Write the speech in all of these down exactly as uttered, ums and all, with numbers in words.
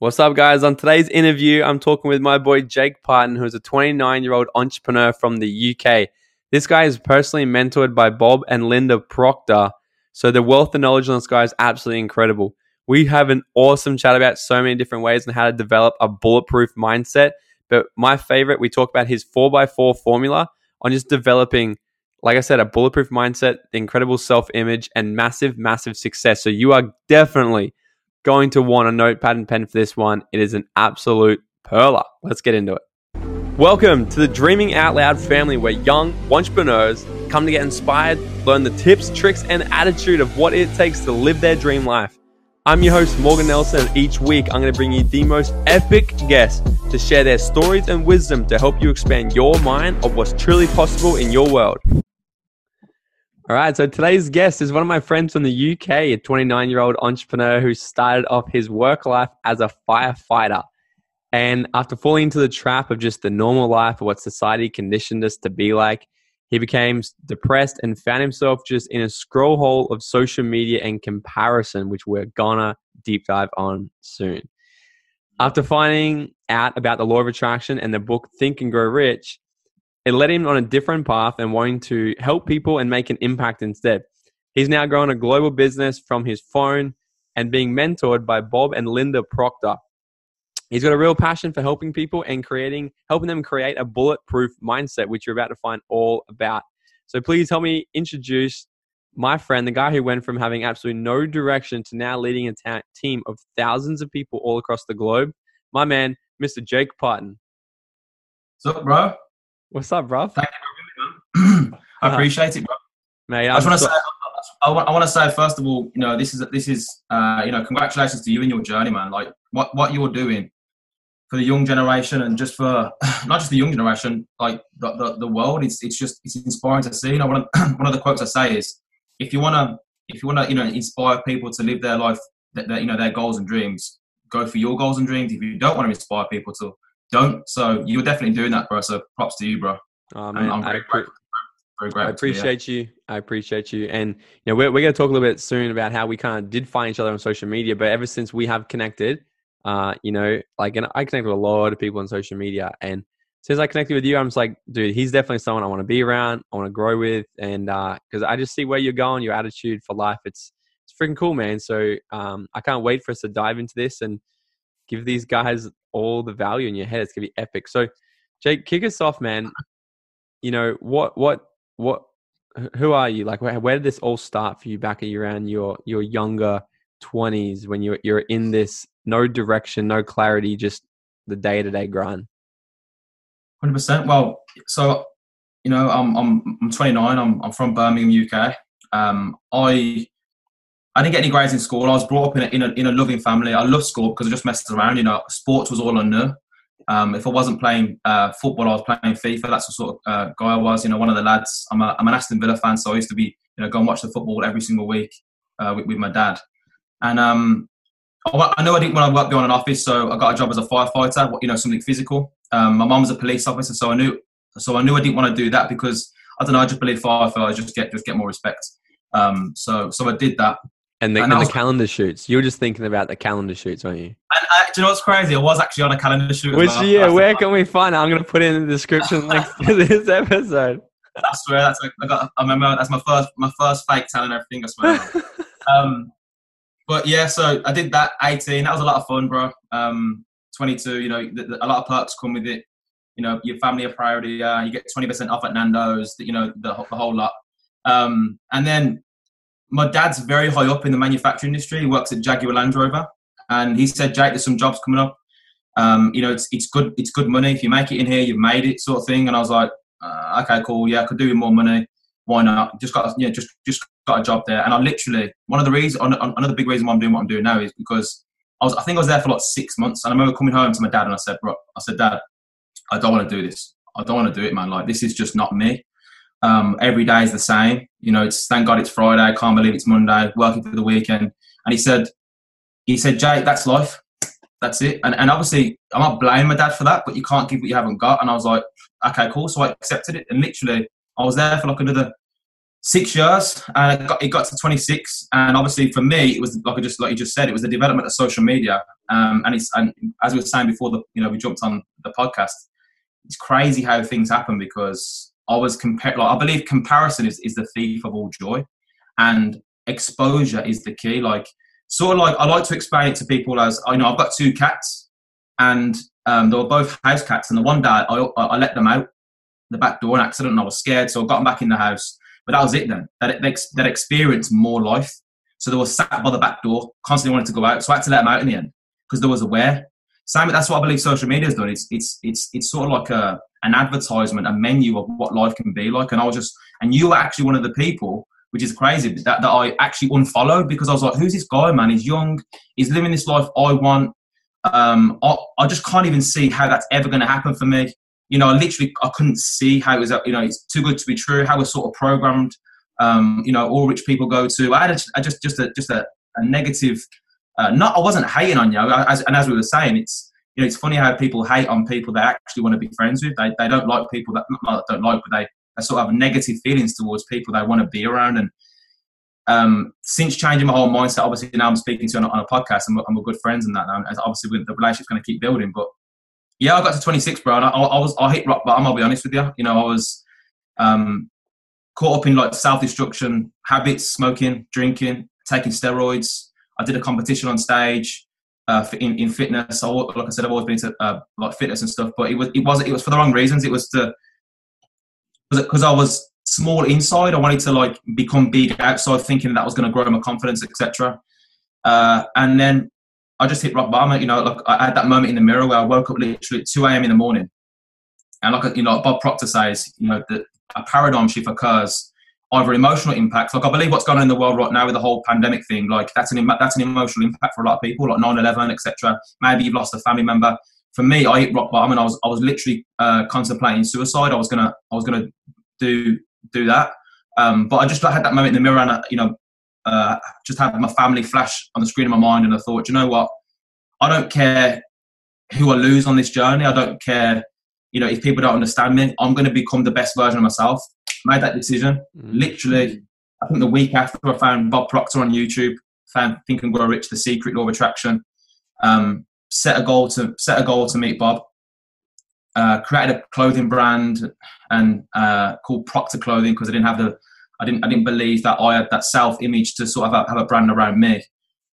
What's up, guys? On today's interview, I'm talking with my boy Jake Parton, who is a twenty-nine-year-old entrepreneur from the U K. This guy is personally mentored by Bob and Linda Proctor, so the wealth and knowledge on this guy is absolutely incredible. We have an awesome chat about so many different ways on how to develop a bulletproof mindset, but my favorite, we talk about his four by four formula on just developing, like I said, a bulletproof mindset, incredible self-image, and massive, massive success. So you are definitely going to want a notepad and pen for this one. It is an absolute perler. Let's get into it. Welcome to the Dreaming Out Loud family, where young entrepreneurs come to get inspired, learn the tips, tricks, and attitude of what it takes to live their dream life. I'm your host, Morgan Nelson, and each week I'm going to bring you the most epic guests to share their stories and wisdom to help you expand your mind of what's truly possible in your world. All right, so today's guest is one of my friends from the U K, a twenty-nine-year-old entrepreneur who started off his work life as a firefighter. And after falling into the trap of just the normal life of what society conditioned us to be like, he became depressed and found himself just in a scroll hole of social media and comparison, which we're gonna deep dive on soon. After finding out about the law of attraction and the book Think and Grow Rich, it led him on a different path and wanting to help people and make an impact instead. He's now growing a global business from his phone and being mentored by Bob and Linda Proctor. He's got a real passion for helping people and creating, helping them create a bulletproof mindset, which you're about to find all about. So please help me introduce my friend, the guy who went from having absolutely no direction to now leading a ta- team of thousands of people all across the globe, my man, Mister Jake Parton. What's up, bro? What's up, bruv? Thank you, bro. I appreciate it, bro. Mate, I just want to so- say, I want, I want to say, first of all, you know, this is this is, uh, you know, congratulations to you and your journey, man. Like what, what you're doing for the young generation, and just for not just the young generation, like the the, the world. It's it's just it's inspiring to see. You know, one of, one of the quotes I say is, if you wanna if you wanna you know inspire people to live their life, that you know their goals and dreams, go for your goals and dreams. If you don't want to inspire people to Don't. So you're definitely doing that, bro. So props to you, bro. Oh, man, I'm very grateful. Very grateful. I appreciate you, yeah. you. I appreciate you. And you know, we're we're gonna talk a little bit soon about how we kind of did find each other on social media. But ever since we have connected, uh, you know, like, and I connect with a lot of people on social media. And since I connected with you, I'm just like, dude, he's definitely someone I want to be around. I want to grow with, and because uh, I just see where you're going, your attitude for life. It's it's freaking cool, man. So um, I can't wait for us to dive into this and give these guys all the value in your head. It's gonna be epic. So Jake, kick us off, man. You know, what, what, what, who are you? Like, where, where did this all start for you back around your, your younger twenties when you're, you're in this no direction, no clarity, just the day to day grind? one hundred percent. Well, so, you know, I'm, I'm, I'm twenty-nine. I'm, I'm from Birmingham, U K. Um, I, I didn't get any grades in school. I was brought up in a, in a, in a loving family. I loved school because I just messed around. You know, sports was all I knew. Um, if I wasn't playing uh, football, I was playing FIFA. That's the sort of uh, guy I was. You know, one of the lads. I'm, a, I'm an Aston Villa fan, so I used to be, you know, go and watch the football every single week uh, with, with my dad. And um, I, I know I didn't want to work beyond an office, so I got a job as a firefighter. You know, something physical. Um, my mum was a police officer, so I knew. So I knew I didn't want to do that because I don't know. I just believe firefighters just get just get more respect. Um, so so I did that. And the, and and the was, calendar shoots. You were just thinking about the calendar shoots, weren't you? And uh, do you know what's crazy? I was actually on a calendar shoot. Which, well. yeah, where can we find it? I'm going to put it in the description links to this episode. I swear, that's like, I, got, I remember that's my first my first fake talent and everything, I swear. um, but yeah, so I did that, eighteen. That was a lot of fun, bro. Um, twenty-two, you know, the, the, a lot of perks come with it. You know, your family are priority. Uh, you get twenty percent off at Nando's, you know, the, the whole lot. Um, and then... my dad's very high up in the manufacturing industry. He works at Jaguar Land Rover, and he said, "Jake, there's some jobs coming up. Um, you know, it's it's good, it's good money. If you make it in here, you've made it," sort of thing. And I was like, uh, "Okay, cool. Yeah, I could do with more money. Why not? Just got, you know, just just got a job there." And I literally, one of the reasons, another big reason why I'm doing what I'm doing now is because I was, I think I was there for like six months, and I remember coming home to my dad and I said, "Bro, I said, Dad, I don't want to do this. I don't want to do it, man. Like, this is just not me." Um, every day is the same. You know, it's thank God it's Friday. I can't believe it's Monday, working for the weekend. And he said, he said, "Jake, that's life. That's it." And and obviously, I'm not blaming my dad for that, but you can't give what you haven't got. And I was like, okay, cool. So I accepted it. And literally, I was there for like another six years, and it got, it got to twenty-six, and obviously for me it was like I just like you just said, it was the development of social media, um, and it's and as we were saying before the you know we jumped on the podcast, it's crazy how things happen because I was compare like I believe comparison is, is the thief of all joy, and exposure is the key. Like sort of like I like to explain it to people as I you know I've got two cats, and um, they were both house cats, and the one day I, I I let them out the back door in an accident, and I was scared, so I got them back in the house. But that was it then. That, that experienced more life. So they were sat by the back door, constantly wanted to go out. So I had to let them out in the end because they was aware. Sam, that's what I believe social media has done. It's it's it's it's sort of like a an advertisement, a menu of what life can be like. And I was just, and you were actually one of the people, which is crazy, that, that I actually unfollowed because I was like, who's this guy, man? He's young. He's living this life I want. Um, I, I just can't even see how that's ever going to happen for me. You know, I literally, I couldn't see how it was, you know, it's too good to be true, how we're sort of programmed, um, you know, all rich people go to. I had a, I just just a, just a, a negative, uh, not, I wasn't hating on you, as, and as we were saying, it's, you know, it's funny how people hate on people they actually want to be friends with. They they don't like people that, not don't like, but they, they sort of have negative feelings towards people they want to be around. And um, since changing my whole mindset, obviously now I'm speaking to you on, on a podcast, and we're, and we're good friends and that now, and obviously the relationship's going to keep building, but yeah, I got to twenty-six, bro, and I, I was I hit rock bottom. I'll be honest with you. You know, I was um, caught up in like self-destruction habits, smoking, drinking, taking steroids. I did a competition on stage uh, in in fitness. I, like I said, I've always been into uh, like fitness and stuff, but it was it was it was for the wrong reasons. It was to because I was small inside. I wanted to like become big outside, thinking that was going to grow my confidence, et cetera. Uh, and then. I just hit rock bottom, you know, like I had that moment in the mirror where I woke up literally at two a.m. in the morning. And like, you know, Bob Proctor says, you know, that a paradigm shift occurs, either emotional impact. Like I believe what's going on in the world right now with the whole pandemic thing, like that's an, that's an emotional impact for a lot of people, like nine eleven, et cetera. Maybe you've lost a family member. For me, I hit rock bottom and I was, I was literally uh, contemplating suicide. I was going to, I was going to do, do that. Um, but I just like, had that moment in the mirror and, I, you know, Uh, just had my family flash on the screen of my mind, and I thought, you know what? I don't care who I lose on this journey. I don't care, you know, if people don't understand me. I'm going to become the best version of myself. Made that decision. Mm-hmm. Literally, I think the week after I found Bob Proctor on YouTube, found Think and Grow Rich, The Secret, Law of Attraction. Um, set a goal to set a goal to meet Bob. Uh, created a clothing brand and uh, called Proctor Clothing because I didn't have the I didn't. I didn't believe that I had that self-image to sort of have, have a brand around me.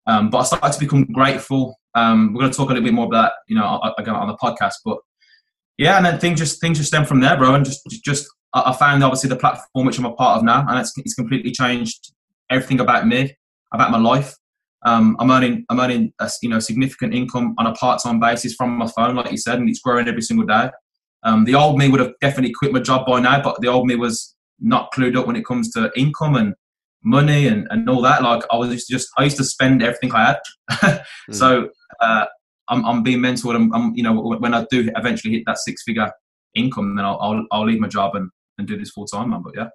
Um, but I started to become grateful. Um, we're going to talk a little bit more about that, you know, again on the podcast. But yeah, and then things just things just stem from there, bro. And just just I found obviously the platform which I'm a part of now, and it's, it's completely changed everything about me, about my life. Um, I'm earning I'm earning a, you know significant income on a part-time basis from my phone, like you said, and it's growing every single day. Um, the old me would have definitely quit my job by now, but the old me was not clued up when it comes to income and money and, and all that. Like I was used to just, I used to spend everything I had. mm. So uh, I'm, I'm being mentored. I'm, I'm, you know, when I do eventually hit that six figure income, then I'll, I'll, I'll leave my job and, and do this full time, man. But yeah.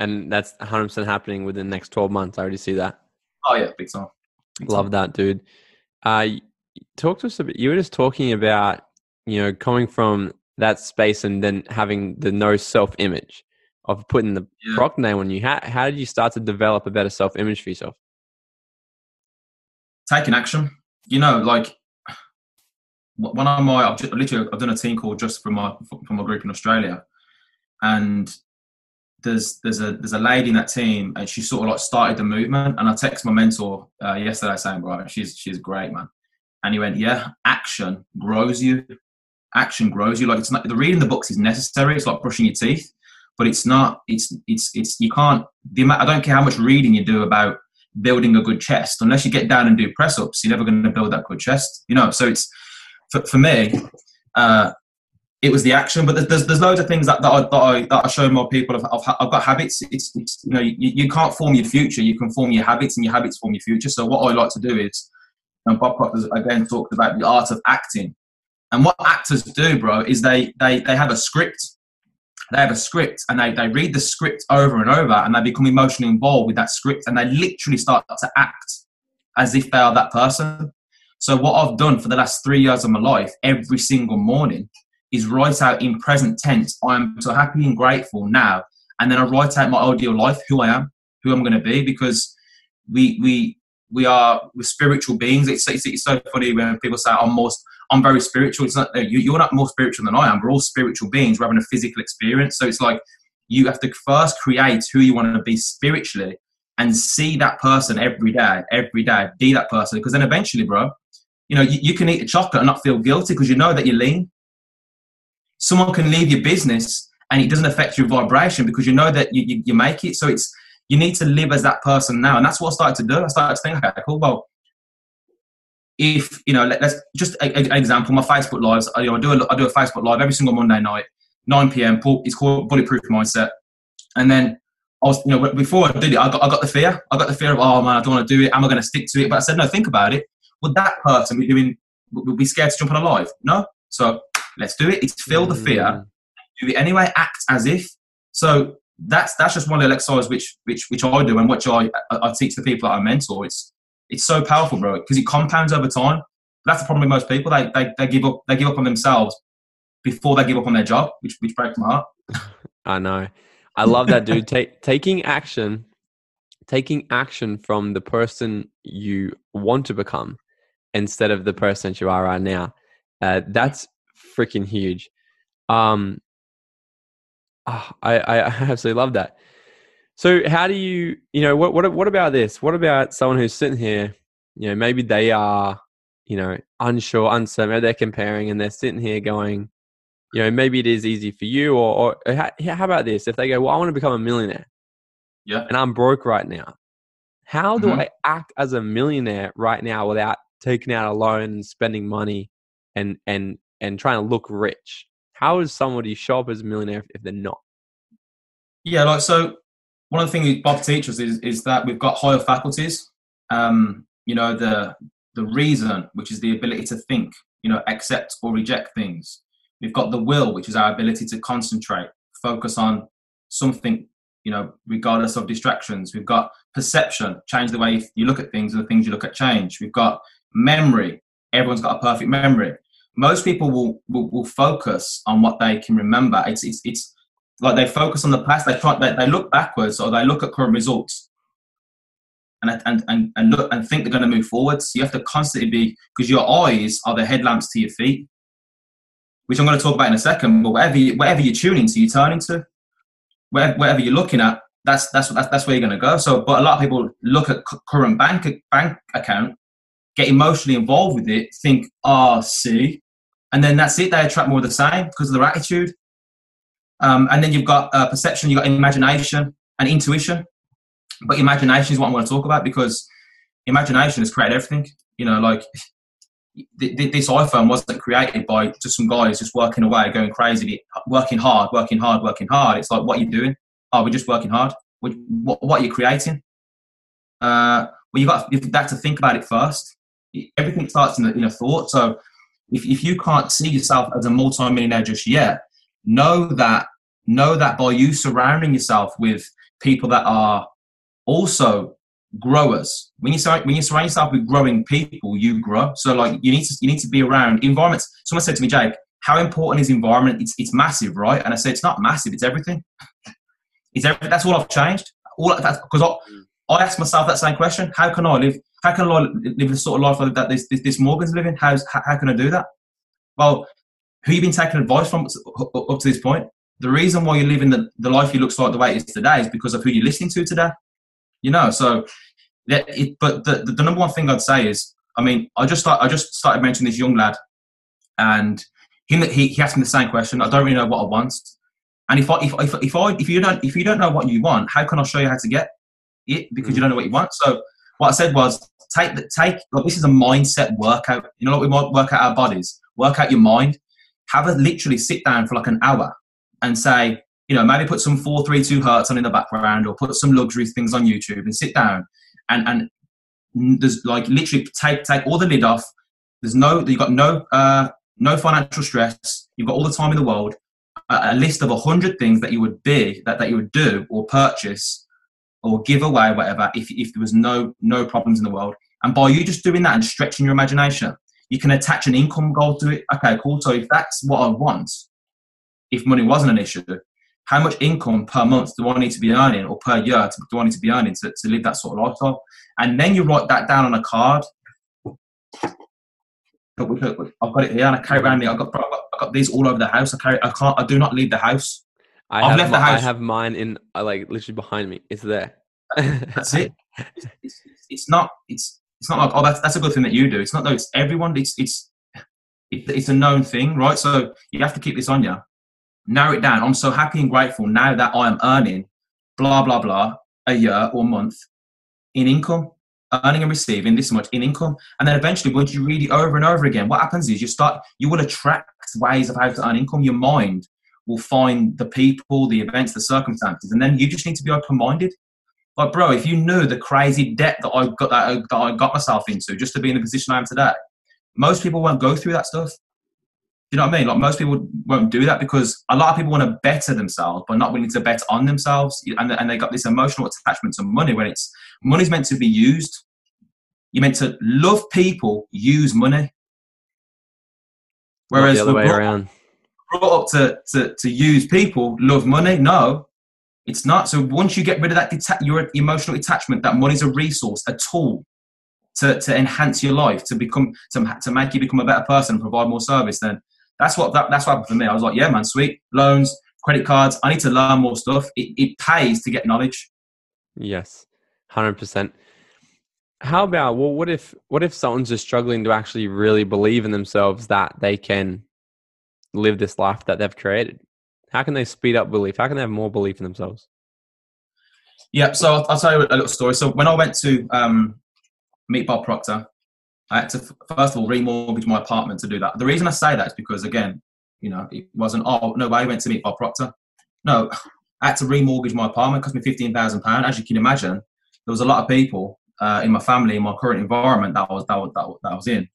And that's a hundred percent happening within the next twelve months. I already see that. Oh yeah. Big time. Big Love time. That, dude. Uh, talk to us a bit. You were just talking about, you know, coming from that space and then having the no self image. Of putting the yeah. Proctor name on you, how, how did you start to develop a better self-image for yourself? Taking action. You know, like, one of my, I've just, literally, I've done a team call just from my from my group in Australia, and there's there's a there's a lady in that team, and she sort of like started the movement, and I texted my mentor uh, yesterday saying, bro, she's, she's great, man. And he went, yeah, action grows you. Action grows you. Like, it's not, the reading the books is necessary. It's like brushing your teeth. But it's not, it's, it's, it's, you can't, the amount, I don't care how much reading you do about building a good chest, unless you get down and do press ups, you're never going to build that good chest, you know? So it's, for, for me, uh, it was the action, but there's, there's loads of things that, that, I, that, I, that I show more people. I've, I've, I've got habits. It's, it's you know, you, you can't form your future. You can form your habits, and your habits form your future. So what I like to do is, and Bob Proctor again talked about the art of acting, and what actors do, bro, is they, they, they have a script. They have a script, and they, they read the script over and over, and they become emotionally involved with that script, and they literally start to act as if they are that person. So what I've done for the last three years of my life, every single morning, is write out in present tense, I am so happy and grateful now And then I write out my ideal life, who I am, who I'm going to be, because we we we are we're spiritual beings. It's, it's, it's so funny when people say, I'm most, I'm very spiritual. It's not, you, you're not more spiritual than I am. We're all spiritual beings. We're having a physical experience. So it's like, you have to first create who you want to be spiritually and see that person every day, every day, be that person. Because then eventually, bro, you know, you, you can eat a chocolate and not feel guilty because you know that you're lean. Someone can leave your business and it doesn't affect your vibration because you know that you, you, you make it. So it's, you need to live as that person now. And that's what I started to do. I started to think, okay, cool, well, if, you know, let, let's just, an example, my Facebook lives, I, you know, I, do a, I do a Facebook live every single Monday night, nine p m, it's called Bulletproof Mindset. And then I was, you know, before I did it, I got, I got the fear. I got the fear of, oh man, I don't want to do it. Am I going to stick to it? But I said, no, think about it. Would that person be doing, would be scared to jump on a live? No. So let's do it. It's feel the fear. Do it anyway, act as if. So that's, that's just one little exercise, which, which, which I do and which I, I teach the people that I mentor. It's, it's so powerful, bro, because it compounds over time. That's the problem with most people. They, they, they give up, they give up on themselves before they give up on their job, which, which breaks my heart. I know. I love that, dude. Take, taking action, taking action from the person you want to become instead of the person that you are right now. Uh, that's freaking huge. Um, oh, I, I absolutely love that. So how do you, you know, what, what, what about this? What about someone who's sitting here, you know, maybe they are, you know, unsure, uncertain, maybe they're comparing and they're sitting here going, you know, maybe it is easy for you, or, or how, how about this? If they go, well, I want to become a millionaire, yeah, and I'm broke right now. How do mm-hmm. I act as a millionaire right now without taking out a loan and spending money and and and trying to look rich? How is somebody show up as a millionaire if they're not? Yeah, like so. One of the things Bob teaches is is that we've got higher faculties. Um, you know, the the reason, which is the ability to think, you know, accept or reject things. We've got the will, which is our ability to concentrate, focus on something, you know, regardless of distractions. We've got perception, change the way you look at things and the things you look at change. We've got memory. Everyone's got a perfect memory. Most people will will, will focus on what they can remember. It's, it's, it's like they focus on the past. They try, they, they look backwards or they look at current results and, and, and, and, look, and think they're going to move forwards. So you have to constantly be, because your eyes are the headlamps to your feet, which I'm going to talk about in a second, but whatever, you, whatever you're tuning to, you turn into. Where, wherever you're looking at, that's, that's, that's, that's where you're going to go. So, but a lot of people look at current bank, bank account, get emotionally involved with it, think, ah, oh, see, and then that's it. They attract more of the same because of their attitude. Um, and then you've got uh, perception, you've got imagination and intuition. But imagination is what I want to talk about, because imagination has created everything. You know, like... This iPhone wasn't created by just some guys just working away, going crazy, working hard, working hard, working hard. It's like, what are you doing? Oh, we're just working hard. What, what are you creating? Uh, well, you've got, you've got to think about it first. Everything starts in a, in a thought. So if, if you can't see yourself as a multi-millionaire just yet, know that, know that by you surrounding yourself with people that are also growers. When you start, when you surround yourself with growing people, you grow. So like you need to, you need to be around environments. Someone said to me, Jake, how important is environment? It's, it's massive, right? And I said, it's not massive. It's everything. It's everything. That's all I've changed. All that's because I, I asked myself that same question. How can I live? How can I live the sort of life that this, this, this Morgan's living? How's, how, how can I do that? Well, who you been taking advice from up to this point? The reason why you're living the, the life you look like the way it is today is because of who you're listening to today. You know, so that it, but the, the number one thing I'd say is, I mean, I just start, I just started mentioning this young lad, and he, he he asked me the same question. I don't really know what I want, and if I if if if I if you don't if you don't know what you want, how can I show you how to get it? Because mm-hmm. you don't know what you want. So what I said was, take the take. Like, this is a mindset workout. You know, like we might work out our bodies, work out your mind. Have a literally sit down for like an hour and say, you know, maybe put some four three two Hertz on in the background, or put some luxury things on YouTube, and sit down and and there's like literally take take all the lid off. There's no you've got no uh, no financial stress. You've got all the time in the world. A, a list of a hundred things that you would be that, that you would do or purchase or give away, whatever. If if there was no no problems in the world, and by you just doing that and stretching your imagination, you can attach an income goal to it. Okay, cool. So if that's what I want, if money wasn't an issue, how much income per month do I need to be earning, or per year do I need to be earning to, to live that sort of lifestyle? And then you write that down on a card. I've got it here, and I carry it around me. I've got, I've got these all over the house. I carry. I can't. I do not leave the house. I I've have left my, the house. I have mine in, like, literally behind me. It's there. That's it. It's, it's, it's not. It's it's not like, oh, that's that's a good thing that you do. It's not though. It's everyone. It's it's it, it's a known thing, right? So you have to keep this on you. Narrow it down. I'm so happy and grateful now that I am earning blah blah blah a year or month in income. Earning and receiving this much in income, and then eventually, once you read it over and over again, what happens is you start, you will attract ways of how to earn income. Your mind will find the people, the events, the circumstances, and then you just need to be open-minded. Like, bro, if you knew the crazy debt that I got, that I, that I got myself into just to be in the position I am today, most people won't go through that stuff. You know what I mean? Like, most people won't do that because a lot of people want to better themselves, but not willing to bet on themselves. And, and they got this emotional attachment to money, when it's money's meant to be used. You're meant to love people, use money. Whereas not the other way around. Brought up to, to, to use people, love money. No, it's not. So once you get rid of that deta- your emotional attachment, that money's a resource, a tool to, to enhance your life, to become, to, to make you become a better person and provide more service. Then That's what that, that's what happened for me. I was like, yeah, man, sweet. Loans, credit cards. I need to learn more stuff. It, it pays to get knowledge. Yes, one hundred percent. How about, well, what if what if someone's just struggling to actually really believe in themselves that they can live this life that they've created? How can they speed up belief? How can they have more belief in themselves? Yeah, so I'll, I'll tell you a little story. So when I went to um, meet Bob Proctor, I had to, first of all, remortgage my apartment to do that. The reason I say that is because, again, you know, it wasn't, oh, no, I went to meet Bob Proctor. No, I had to remortgage my apartment. It cost me fifteen thousand pounds. As you can imagine, there was a lot of people uh, in my family, in my current environment that I was, that, was, that, was, that I was in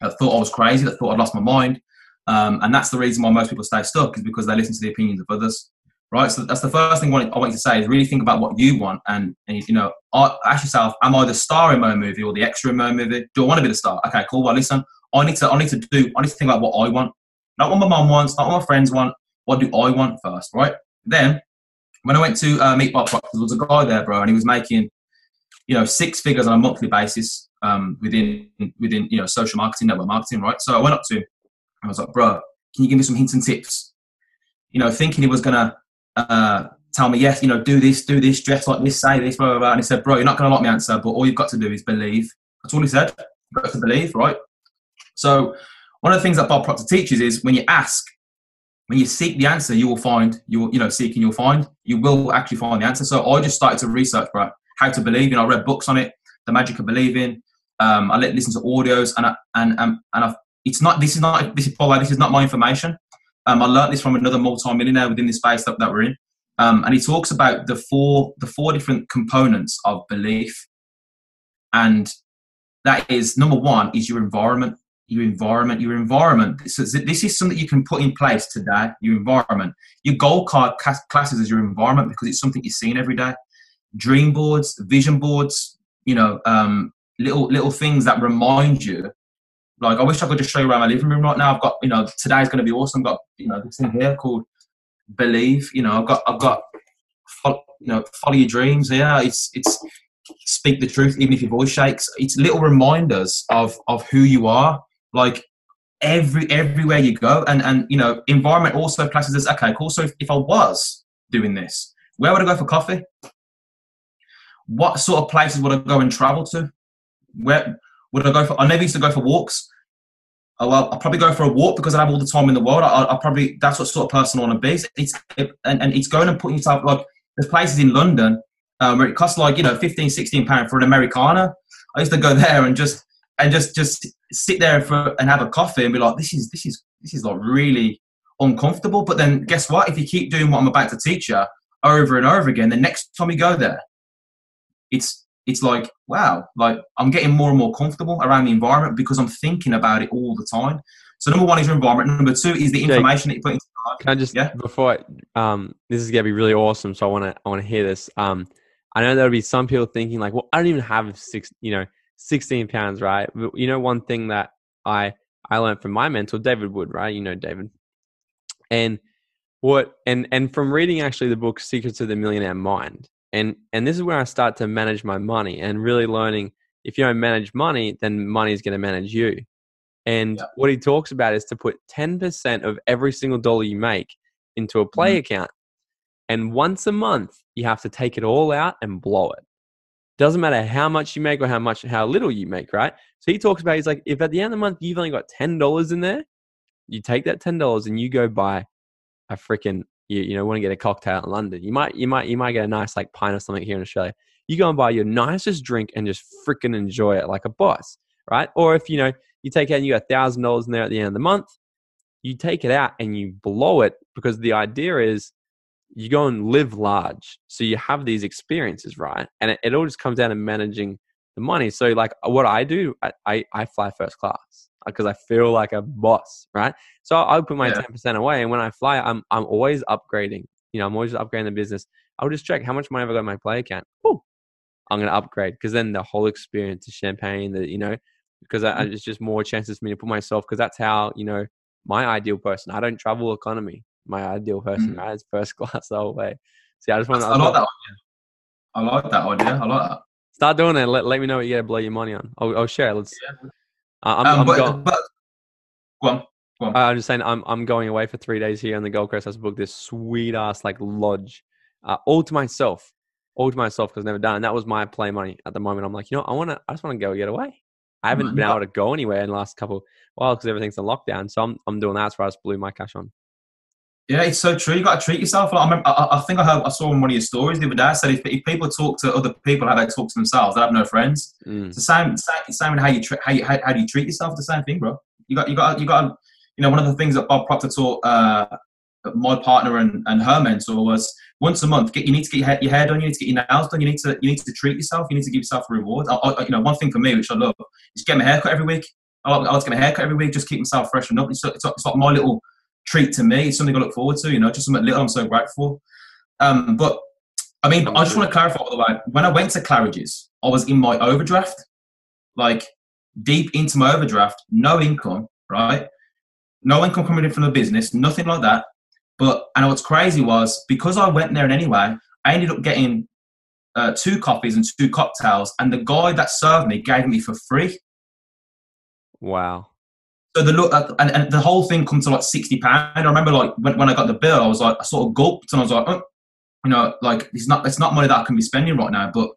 that thought I was crazy, that thought I'd lost my mind. Um, and that's the reason why most people stay stuck, is because they listen to the opinions of others, right? So that's the first thing I want you to say, is really think about what you want, and, and you know, ask yourself, am I the star in my movie or the extra in my movie? Do I want to be the star? Okay, cool. Well, listen, I need to, I need to do, I need to think about what I want. Not what my mum wants, not what my friends want. What do I want first, right? Then, when I went to uh, meet Bob Proctor, there was a guy there, bro, and he was making, you know, six figures on a monthly basis um, within, within, you know, social marketing, network marketing, right? So I went up to him and I was like, bro, can you give me some hints and tips? You know, thinking he was going to, Uh, tell me, yes, you know, do this, do this, dress like this, say this, blah, blah, blah. And he said, bro, you're not going to like my answer, but all you've got to do is believe. That's all he said. You've got to believe, right? So one of the things that Bob Proctor teaches is, when you ask, when you seek the answer, you will find, you will, you know, seeking, you'll find, you will actually find the answer. So I just started to research, bro, how to believe. You know, I read books on it, The Magic of Believing. Um, I listened to audios, and I, and um, and I've, it's not, this is not, this is Paul, this is not my information. Um, I learned this from another multi-millionaire within the space that, that we're in. Um, and he talks about the four the four different components of belief. And that is, number one, is your environment. Your environment, your environment. This is, this is something you can put in place today, your environment. Your goal card classes as your environment, because it's something you're seeing every day. Dream boards, vision boards, you know, um, little little things that remind you. Like, I wish I could just show you around my living room right now. I've got, you know, today's going to be awesome. I've got, you know, this thing here called Believe. You know, I've got, I've got, you know, follow your dreams here. Yeah, it's, it's speak the truth, even if your voice shakes. It's little reminders of, of who you are, like every, everywhere you go. And, and, you know, environment also classes as, okay, cool. So if, if I was doing this, where would I go for coffee? What sort of places would I go and travel to? Where would I go for, I never used to go for walks. Oh, well, I'll probably go for a walk because I have all the time in the world. I, I probably, that's what sort of person I want to be. It's, it, and, and it's going and putting yourself, like, there's places in London um, where it costs like, you know, fifteen, sixteen pounds for an Americana. I used to go there and just, and just, just sit there for, and have a coffee and be like, this is, this is, this is like really uncomfortable. But then guess what? If you keep doing what I'm about to teach you over and over again, the next time you go there, it's, it's like, wow, like I'm getting more and more comfortable around the environment because I'm thinking about it all the time. So number one is your environment. Number two is the information Jake, that you put into the market. Can I just, yeah? before, I, um, this is going to be really awesome. So I want to, I want to hear this. Um, I know there'll be some people thinking like, well, I don't even have six, you know, sixteen pounds, right? But you know, one thing that I, I learned from my mentor, David Wood, right? You know, David. And what, and, and from reading actually the book, Secrets of the Millionaire Mind. And, and this is where I start to manage my money and really learning, if you don't manage money, then money is going to manage you. And yeah. what he talks about is to put ten percent of every single dollar you make into a play mm-hmm. account. And once a month, you have to take it all out and blow it. Doesn't matter how much you make or how much, how little you make, right? So he talks about, he's like, if at the end of the month, you've only got ten dollars in there, you take that ten dollars and you go buy a freaking, you, you know, want to get a cocktail in London. You might, you might, you might get a nice like pint or something here in Australia. You go and buy your nicest drink and just freaking enjoy it like a boss, right? Or if, you know, you take out and you got one thousand dollars in there at the end of the month, you take it out and you blow it, because the idea is you go and live large. So you have these experiences, right? And it, it all just comes down to managing the money. So like what I do, I, I, I fly first class because I feel like a boss, right? So I'll put my yeah. ten percent away. And when I fly, I'm I'm always upgrading. You know, I'm always upgrading the business. I'll just check how much money have I got in my play account. Oh, I'm going to upgrade, because then the whole experience, the champagne, the, you know, because I, it's just more chances for me to put myself, because that's how, you know, my ideal person. I don't travel economy. My ideal person, mm. right? It's first class the whole way. See, I just want to... I like that idea. I like that idea. I like that. Start doing it. Let, let me know what you got to blow your money on. I'll, I'll share it. Let's... Yeah. Uh, I'm, um, I'm but, going... But, go on. Go on. Uh, I'm just saying I'm I'm going away for three days here on the Gold Coast. I was booked this sweet-ass like lodge uh, all to myself. All to myself, because I've never done it. And that was my play money at the moment. I'm like, you know, I want to. I just want to go get away. I haven't mm-hmm. been able to go anywhere in the last couple of while because everything's in lockdown. So I'm I'm doing that. That's where I just blew my cash on. Yeah, it's so true. You got to treat yourself. Like, I, remember, I, I think I heard, I saw in one of your stories the other day. I said if, if people talk to other people how they talk to themselves, they have no friends. Mm. It's the same. Same, same how you tra- how you how, how do you treat yourself? The same thing, bro. You got you got you got. You know, one of the things that Bob Proctor taught uh, my partner and, and her mentor was once a month. Get you need to get your hair, your hair done. You need to get your nails done. You need to you need to treat yourself. You need to give yourself a reward. I, I, you know, one thing for me which I love is get my haircut every week. I like, I like to get my haircut every week. Just keep myself fresh and up. It's it's, it's like my little treat to me. It's something I look forward to, you know, just something little I'm so grateful. Um, but I mean, I just want to clarify, by the way, when I went to Claridge's, I was in my overdraft, like deep into my overdraft, no income, right? No income coming in from the business, nothing like that. But, and what's crazy was because I went there in any way, I ended up getting uh, two coffees and two cocktails, and the guy that served me gave me for free. Wow. So the look and, and the whole thing come to like sixty pounds. I remember like when, when I got the bill, I was like I sort of gulped and I was like, oh, you know, like it's not it's not money that I can be spending right now. But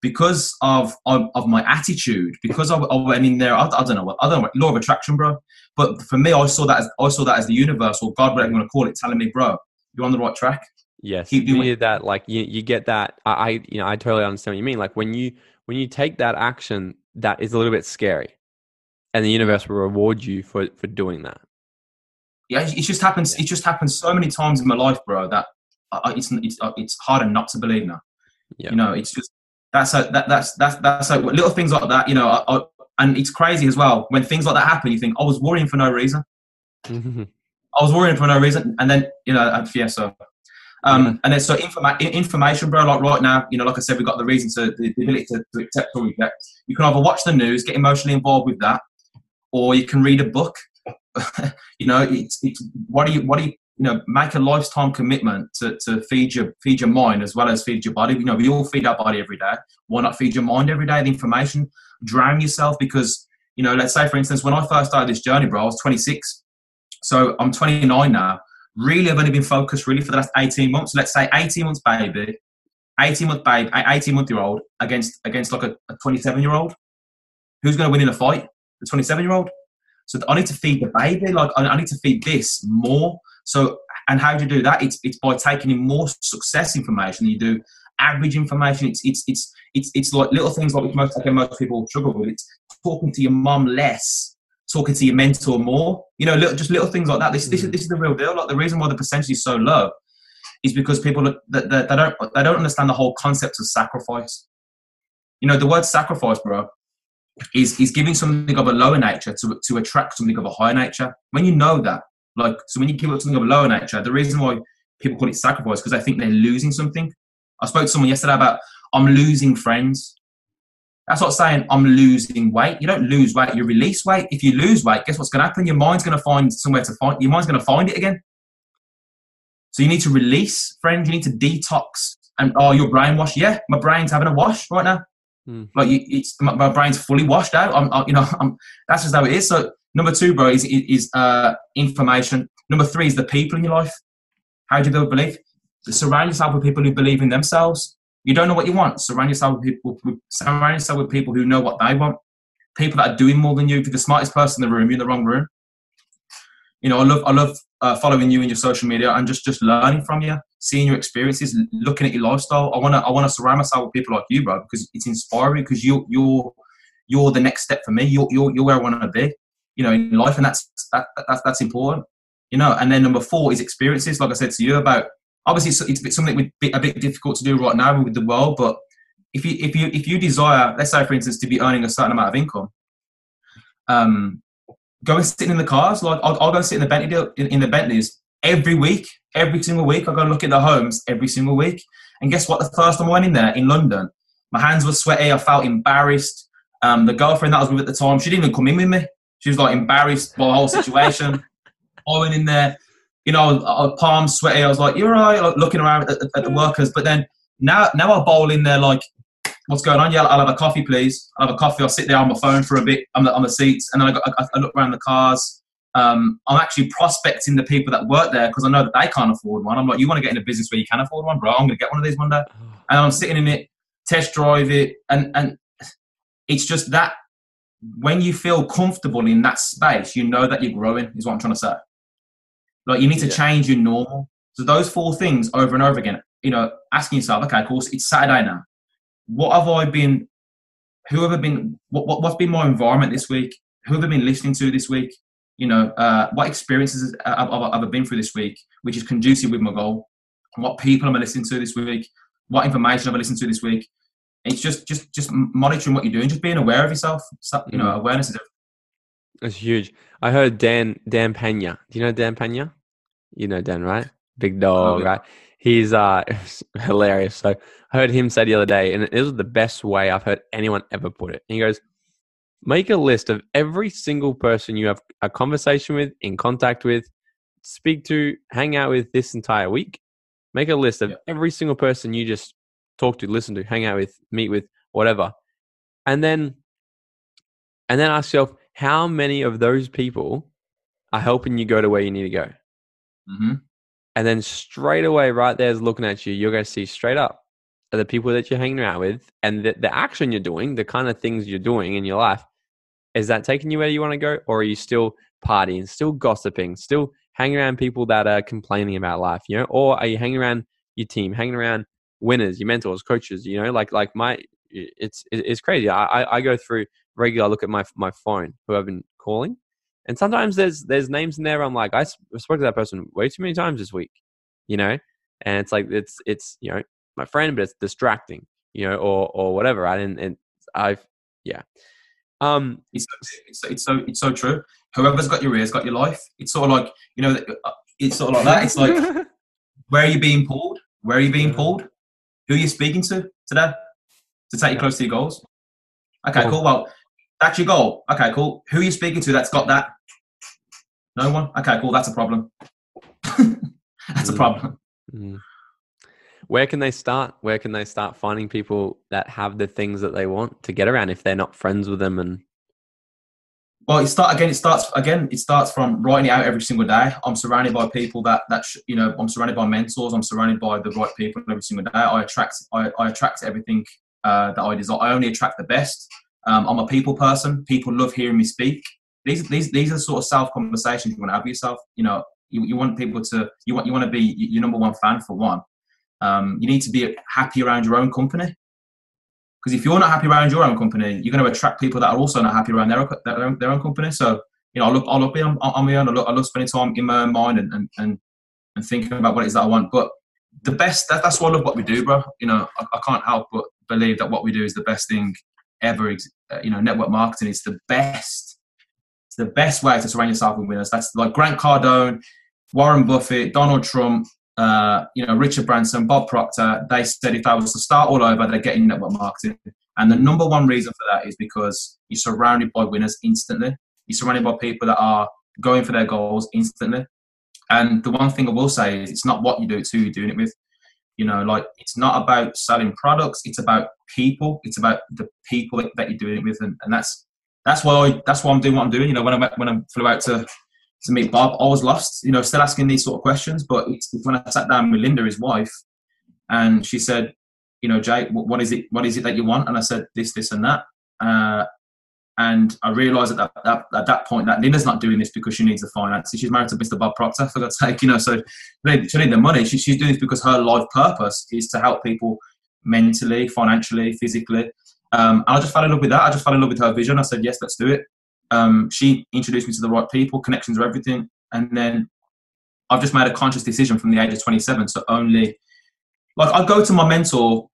because of of, of my attitude, because I, I went in there, I, I don't know what I don't know, law of attraction, bro. But for me, I saw that as I saw that as the universe or God, whatever you want to call it, telling me, bro, you're on the right track. Yes, keep doing you that. Like you, you get that. I, I you know I totally understand what you mean. Like when you when you take that action, that is a little bit scary. And the universe will reward you for, for doing that. Yeah, it just happens. It just happens so many times in my life, bro. That I, it's it's it's harder not to believe now. Yep. You know, it's just that's how, that that's that's that's how, little things like that. You know, I, I, and it's crazy as well when things like that happen. You think I was worrying for no reason. Mm-hmm. I was worrying for no reason, and then you know, yeah. So, um, mm-hmm. and then so informa- information, bro. Like right now, you know, like I said, we've got the reason to the ability to, to accept or reject. You can either watch the news, get emotionally involved with that, or you can read a book. You know, it's, it's what do you what do you, you know, make a lifetime commitment to, to feed your feed your mind as well as feed your body. You know, we all feed our body every day. Why not feed your mind every day? The information, drown yourself, because you know, let's say for instance, when I first started this journey, bro, I was twenty-six. So I'm twenty-nine now. Really, I've only been focused really for the last eighteen months. Let's say eighteen months baby, eighteen month babe, eighteen month year old against against like a, a twenty-seven year old. Who's going to win in a fight? twenty-seven year old. So I need to feed the baby, like I need to feed this more. So, and how do you do that? It's it's by taking in more success information than you do average information. It's it's it's it's it's like little things like most like most people struggle with. It's talking to your mum less, talking to your mentor more. You know, little, just little things like that. This mm. this is this is the real deal. Like the reason why the percentage is so low is because people that they, they don't they don't understand the whole concept of sacrifice. You know, the word sacrifice, bro. Is is giving something of a lower nature to to attract something of a higher nature. When you know that, like, so when you give up something of a lower nature, the reason why people call it sacrifice because they think they're losing something. I spoke to someone yesterday about I'm losing friends. That's not saying I'm losing weight. You don't lose weight, you release weight. If you lose weight, guess what's going to happen? Your mind's going to find somewhere to find. Your mind's going to find it again. So you need to release, friend. You need to detox. And oh, your brain wash. Yeah, my brain's having a wash right now. Mm. Like you, it's my, my brain's fully washed out. I'm, I, you know, I'm, that's just how it is. So number two, bro, is is uh, information. Number three is the people in your life. How do you build belief? Surround yourself with people who believe in themselves. You don't know what you want. Surround yourself with people. Surround yourself with people who know what they want. People that are doing more than you. If you're the smartest person in the room, you're in the wrong room. You know, I love I love uh, following you in your social media and just just learning from you, seeing your experiences, looking at your lifestyle. I wanna I wanna surround myself with people like you, bro, because it's inspiring. Because you you're you're the next step for me. You're you're, you're where I want to be. You know, in life, and that's that, that's that's important. You know, and then number four is experiences. Like I said to you about. Obviously, it's, it's a bit, something would be a bit difficult to do right now with the world. But if you if you if you desire, let's say for instance, to be earning a certain amount of income, um, go and sit in the cars. Like I'll, I'll go sit in the Bentley deal, in, in the Bentleys every week, every single week. I go and look at the homes every single week. And guess what? The first time I went in there in London, my hands were sweaty. I felt embarrassed. Um, the girlfriend that I was with at the time, she didn't even come in with me. She was like embarrassed by the whole situation. I went in there. You know, I, I, palms sweaty. I was like, "You're right." Like, looking around at, at the workers, but then now, now I bowl in there like, "What's going on?" Yeah, I'll have a coffee, please. I'll have a coffee. I'll sit there on my phone for a bit on the on the seats, and then I, got, I, I look around the cars. Um, I'm actually prospecting the people that work there because I know that they can't afford one. I'm like, "You want to get in a business where you can afford one, bro? I'm going to get one of these one day." And I'm sitting in it, test drive it, and and it's just that when you feel comfortable in that space, you know that you're growing. Is what I'm trying to say. Like you need to yeah. change your normal. So those four things over and over again, you know, asking yourself, okay, of course, it's Saturday now. What have I been, who have I been, what, what, what's been my environment this week? Who have I been listening to this week? You know, uh, what experiences have, have, have I been through this week, which is conducive with my goal? What people am I listening to this week? What information have I listened to this week? It's just, just, just monitoring what you're doing, just being aware of yourself. So, you know, mm-hmm. awareness is everything. That's huge. I heard Dan Dan Pena. Do you know Dan Pena? You know Dan, right? Big dog, right? He's uh, hilarious. So I heard him say the other day, and it was the best way I've heard anyone ever put it. And he goes, make a list of every single person you have a conversation with, in contact with, speak to, hang out with this entire week. Make a list of yeah. every single person you just talk to, listen to, hang out with, meet with, whatever. And then, and then ask yourself, how many of those people are helping you go to where you need to go? Mm-hmm. And then straight away, right there is looking at you, you're going to see straight up are the people that you're hanging out with and the, the action you're doing, the kind of things you're doing in your life. Is that taking you where you want to go? Or are you still partying, still gossiping, still hanging around people that are complaining about life, you know? Or are you hanging around your team, hanging around winners, your mentors, coaches, you know, like, like my, it's, it's crazy. I, I go through regular, I look at my, my phone, who I've been calling. And sometimes there's there's names in there. I'm like, I spoke to that person way too many times this week, you know? And it's like, it's, it's you know, my friend, but it's distracting, you know, or or whatever, right? And, and I've, yeah. Um, it's, it's, it's, so, it's so true. Whoever's got your ears got your life. It's sort of like, you know, it's sort of like that. It's like, where are you being pulled? Where are you being pulled? Who are you speaking to today to take you close to your goals? Okay, cool. cool. Well, that's your goal. Okay, cool. Who are you speaking to that's got that? No one? Okay, cool. That's a problem. That's a problem. Mm-hmm. Where can they start? Where can they start finding people that have the things that they want to get around if they're not friends with them? And Well, it start again. It starts again. It starts from writing it out every single day. I'm surrounded by people that that sh- you know. I'm surrounded by mentors. I'm surrounded by the right people every single day. I attract. I, I attract everything uh, that I desire. I only attract the best. Um, I'm a people person. People love hearing me speak. These these these are the sort of self conversations you want to have with yourself. You know, you, you want people to. You want you want to be your number one fan for one. Um, you need to be happy around your own company. Because if you're not happy around your own company, you're going to attract people that are also not happy around their their own, their own company. So, you know, I look, I look on, on my own. I look, I look spending time in my own mind and, and, and, and thinking about what it is that I want. But the best, that, that's why I love what we do, bro. You know, I, I can't help but believe that what we do is the best thing ever. You know, network marketing is the best. It's the best way to surround yourself with winners. That's like Grant Cardone, Warren Buffett, Donald Trump, Uh, you know, Richard Branson, Bob Proctor. They said if they was to start all over, they'd get in network marketing. And the number one reason for that is because you're surrounded by winners instantly. You're surrounded by people that are going for their goals instantly. And the one thing I will say is it's not what you do, it's who you're doing it with. You know, like, it's not about selling products. It's about people. It's about the people that you're doing it with. And, and that's, that's why, I, that's why I'm doing what I'm doing. You know, when I, when I flew out to, to meet Bob, I was lost, you know, still asking these sort of questions. But it's, when I sat down with Linda, his wife, and she said, you know, Jake, what is it, what is it that you want? And I said, this, this, and that. Uh, and I realized at that, that, at that point that Linda's not doing this because she needs the finances. She's married to Mister Bob Proctor, for God's sake, you know, so she needs the money. She, she's doing this because her life purpose is to help people mentally, financially, physically. Um, and I just fell in love with that. I just fell in love with her vision. I said, yes, let's do it. Um, she introduced me to the right people, connections are everything. And then I've just made a conscious decision from the age of twenty-seven to only, like, I go to my mentor.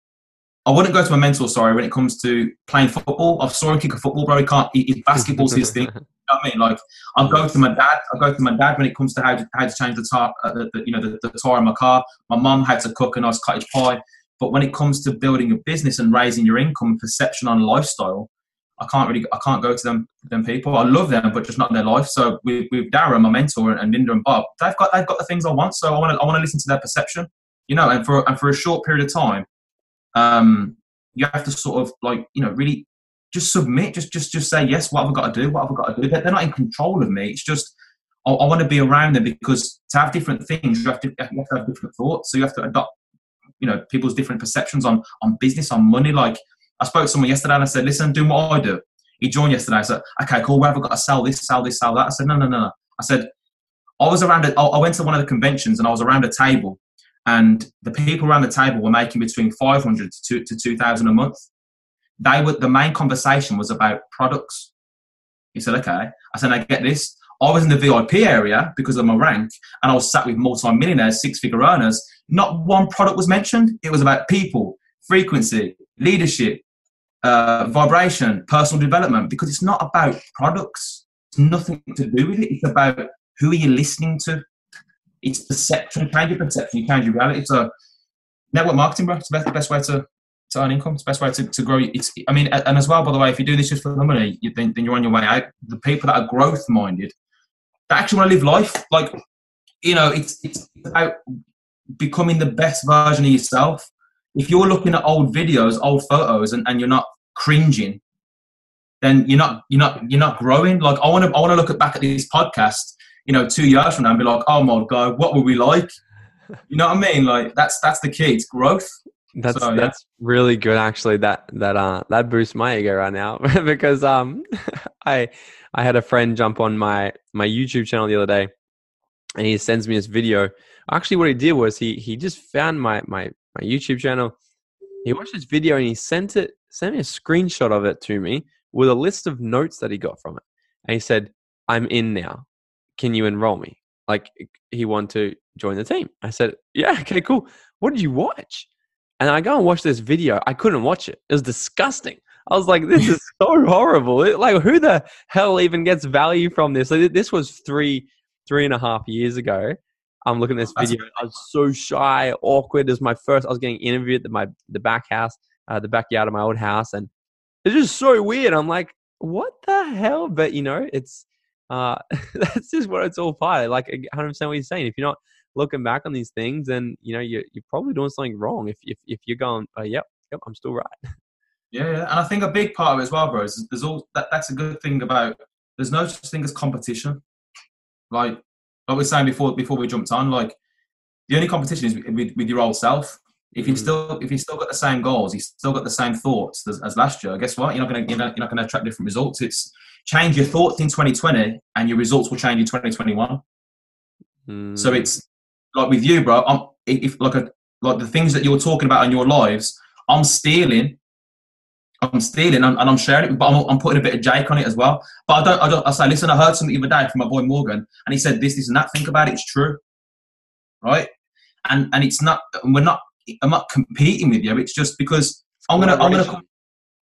I wouldn't go to my mentor, sorry, when it comes to playing football. I saw him kick a football, bro. He can't, he, he, basketball's his thing. You know what I mean? Like, I'll go to my dad. I'll go to my dad when it comes to how to, how to change the tire, uh, the, the, you know, the, the tire in my car. My mum had to cook a nice cottage pie. But when it comes to building a business and raising your income, perception on lifestyle, I can't really, I can't go to them, them people. I love them, but just not their life. So with, with Darren, my mentor, and Linda and Bob, they've got, they've got the things I want. So I want to, I want to listen to their perception, you know, and for, and for a short period of time, um you have to sort of, like, you know, really just submit, just just just say, yes, what have I got to do, what have I got to do? They're not in control of me. It's just I, I want to be around them, because to have different things, you have to, you have to have different thoughts. So you have to adopt, you know, people's different perceptions on on business, on money. Like, I spoke to someone yesterday and I said, listen, do what I do. He joined yesterday. I said, okay, cool, where have I got to sell this, sell this, sell that? I said, no, no, no, no. I said, I was around a, I went to one of the conventions and I was around a table. And the people around the table were making between five hundred to two thousand a month. They were, the main conversation was about products. He said, okay. I said, I get this. I was in the V I P area because of my rank, and I was sat with multi-millionaires, six-figure earners. Not one product was mentioned. It was about people, frequency, leadership, uh, vibration, personal development, because it's not about products. It's nothing to do with it. It's about who are you listening to. It's perception. Change your perception, you change your reality. So network marketing, bro, it's the best, the best way to, to earn income. It's the best way to, to grow. It's, I mean, and as well, by the way, if you do this just for the money, you, then, then you're on your way out. The people that are growth-minded, that actually want to live life, like, you know, it's, it's about becoming the best version of yourself. If you're looking at old videos, old photos, and, and you're not cringing, then you're not, you're not, you're not growing. Like, I want to, I want to look at, back at this podcast, you know, two years from now and be like, oh my God, what were we like? You know what I mean? Like, that's, that's the key. It's growth. That's, so, that's yeah. Really good. Actually, that, that, uh, that boosts my ego right now because, um, I, I had a friend jump on my, my YouTube channel the other day, and he sends me this video. Actually, what he did was he, he just found my, my, my YouTube channel. He watched this video and he sent it, sent me a screenshot of it to me with a list of notes that he got from it. And he said, I'm in now. Can you enroll me? Like, he wanted to join the team. I said, yeah, okay, cool. What did you watch? And I go and watch this video. I couldn't watch it. It was disgusting. I was like, this is so horrible. It, like, who the hell even gets value from this? Like, this was three, three and a half years ago. I'm looking at this video. I was so shy, awkward. It was my first, I was getting interviewed at my, the back house, uh, the backyard of my old house. And it's just so weird. I'm like, what the hell? But you know, it's, Uh, that's just what it's all part of. Like, one hundred percent what you're saying. If you're not looking back on these things, then, you know, you're, you're probably doing something wrong. If, if, if you're going, oh, yep, yep, I'm still right. Yeah. And I think a big part of it as well, bro, is there's all that, that's a good thing about, there's no such thing as competition. Like, like we were saying before, before we jumped on, like, the only competition is with, with your old self. If you mm-hmm. still, if you still got the same goals, you still got the same thoughts as, as last year, guess what? You're not going to, you're not, you're not going to attract different results. It's, change your thoughts in twenty twenty and your results will change in twenty twenty-one. Mm. So it's like with you, bro, I'm, if like a, like the things that you're talking about in your lives, I'm stealing, I'm stealing and, and I'm sharing it, but I'm, I'm putting a bit of Jake on it as well. But I don't, I don't, I say, listen, I heard something the other day from my boy Morgan and he said this, this and that. Think about it. It's true. Right. And, and it's not, we're not, I'm not competing with you. It's just because I'm going to, I'm going to,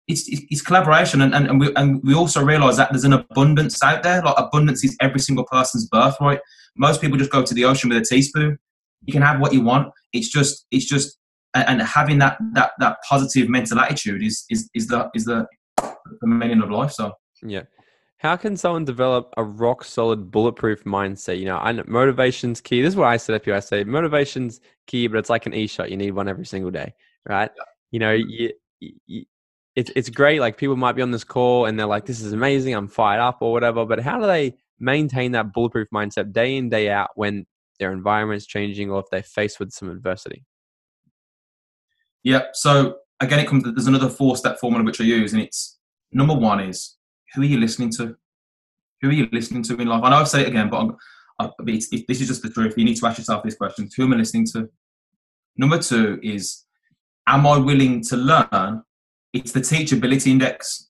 It's, it's collaboration, and, and, and, we, and we also realise that there's an abundance out there. Like, abundance is every single person's birthright. Most people just go to the ocean with a teaspoon. You can have what you want. It's just, it's just, and having that that that positive mental attitude is is is the is the, the meaning of life. So yeah, how can someone develop a rock solid bulletproof mindset? You know, I know motivation's key. This is what I said up here. I say motivation's key, but it's like an e-shot. You need one every single day, right? Yeah. You know, you, you, it's it's great. Like people might be on this call and they're like, this is amazing. I'm fired up or whatever. But how do they maintain that bulletproof mindset day in, day out when their environment's changing or if they're faced with some adversity? Yeah. So again, it comes, there's another four step formula, which I use. And it's number one is, who are you listening to? Who are you listening to in life? I know I've said it again, but I'm, I, it's, it, this is just the truth. You need to ask yourself this question. Who am I listening to? Number two is, am I willing to learn? It's the teachability index.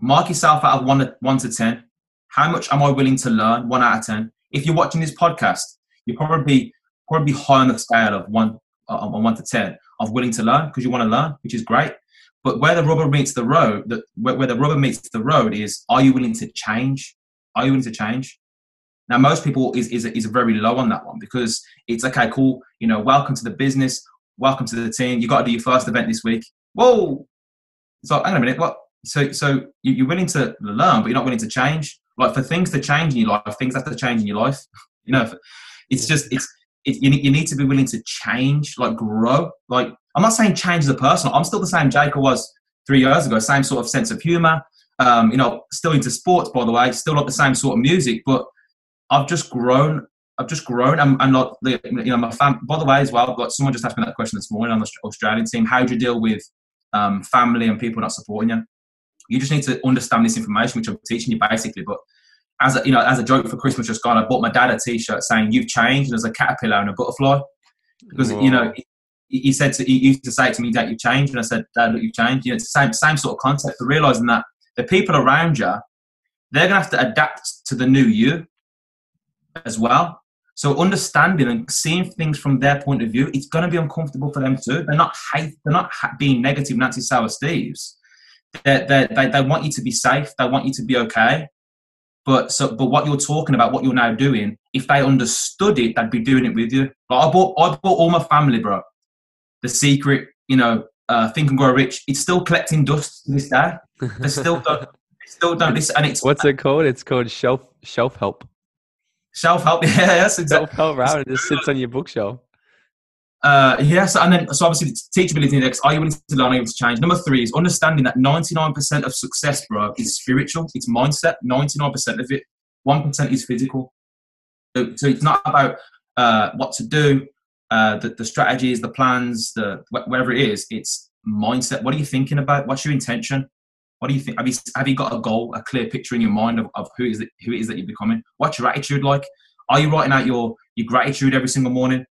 Mark yourself out of one to, one to ten. How much am I willing to learn? One out of ten. If you're watching this podcast, you're probably probably high on the scale of one, uh, on one to ten of willing to learn because you want to learn, which is great. But where the rubber meets the road, the, where, where the rubber meets the road is, are you willing to change? Are you willing to change? Now, most people is, is, is very low on that one because it's, okay, cool, you know, welcome to the business, welcome to the team, you got to do your first event this week. Whoa! So, hang on a minute, what? So, so you're willing to learn, but you're not willing to change? Like, for things to change in your life, things have to change in your life. You know, it's just, it's, it, you, need, you need to be willing to change, like grow. Like, I'm not saying change as a person. I'm still the same Jake I was three years ago, same sort of sense of humor. Um, you know, still into sports, by the way, still not the same sort of music, but I've just grown. I've just grown. I'm, I'm not, you know, my fam, by the way, as well, like someone just asked me that question this morning on the Australian team. How do you deal with um, family and people not supporting you? You just need to understand this information, which I'm teaching you basically. But as a, you know, as a joke for Christmas just gone, I bought my dad a T-shirt saying "You've changed," and there's a caterpillar and a butterfly because Whoa. you know he, he said to, he used to say to me, "Dad, you've changed," and I said, "Dad, look, you've changed." You know, it's the same same sort of concept. Of realizing that the people around you, they're gonna have to adapt to the new you as well. So understanding and seeing things from their point of view, it's gonna be uncomfortable for them too. They're not hate, they're not being negative Nancy Sour Steves. They, they, they, they want you to be safe. They want you to be okay. But so, but what you're talking about, what you're now doing, if they understood it, they'd be doing it with you. Like I bought, I bought all my family, bro. The Secret, you know, uh, Think and Grow Rich. It's still collecting dust to this day. They still don't, they still don't listen. And it's what's it called? It's called shelf shelf help. Shelf help. Yeah, that's exactly. Shelf help. Right, it just sits on your bookshelf. Uh, yes, and then so obviously the teachability index. Are you willing to learn? Are you to change? Number three is understanding that ninety-nine percent of success, bro, is spiritual. It's mindset. Ninety-nine percent of it. One percent is physical. So, so it's not about uh, what to do, uh, the, the strategies, the plans, the wh- whatever it is. It's mindset. What are you thinking about? What's your intention? What do you think? Have you have you got a goal, a clear picture in your mind of, of who is it, who it is that you're becoming? What's your attitude like? Are you writing out your your gratitude every single morning?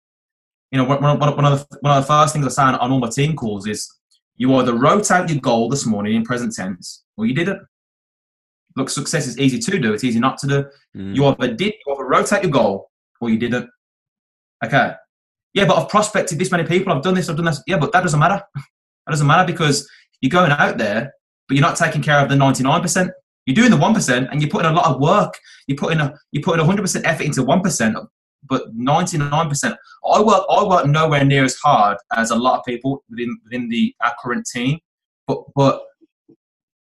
You know, one of, the, one of the first things I say on all my team calls is you either wrote out your goal this morning in present tense or you didn't. Look, success is easy to do. It's easy not to do. Mm. You either did, you either wrote out your goal or you didn't. Okay. Yeah, but I've prospected this many people. I've done this, I've done this. Yeah, but that doesn't matter. That doesn't matter because you're going out there, but you're not taking care of the ninety-nine percent. You're doing the one percent and you're putting a lot of work. You're putting a, you're putting one hundred percent effort into one percent. But ninety-nine percent, I work. I work nowhere near as hard as a lot of people within within the our current team. But but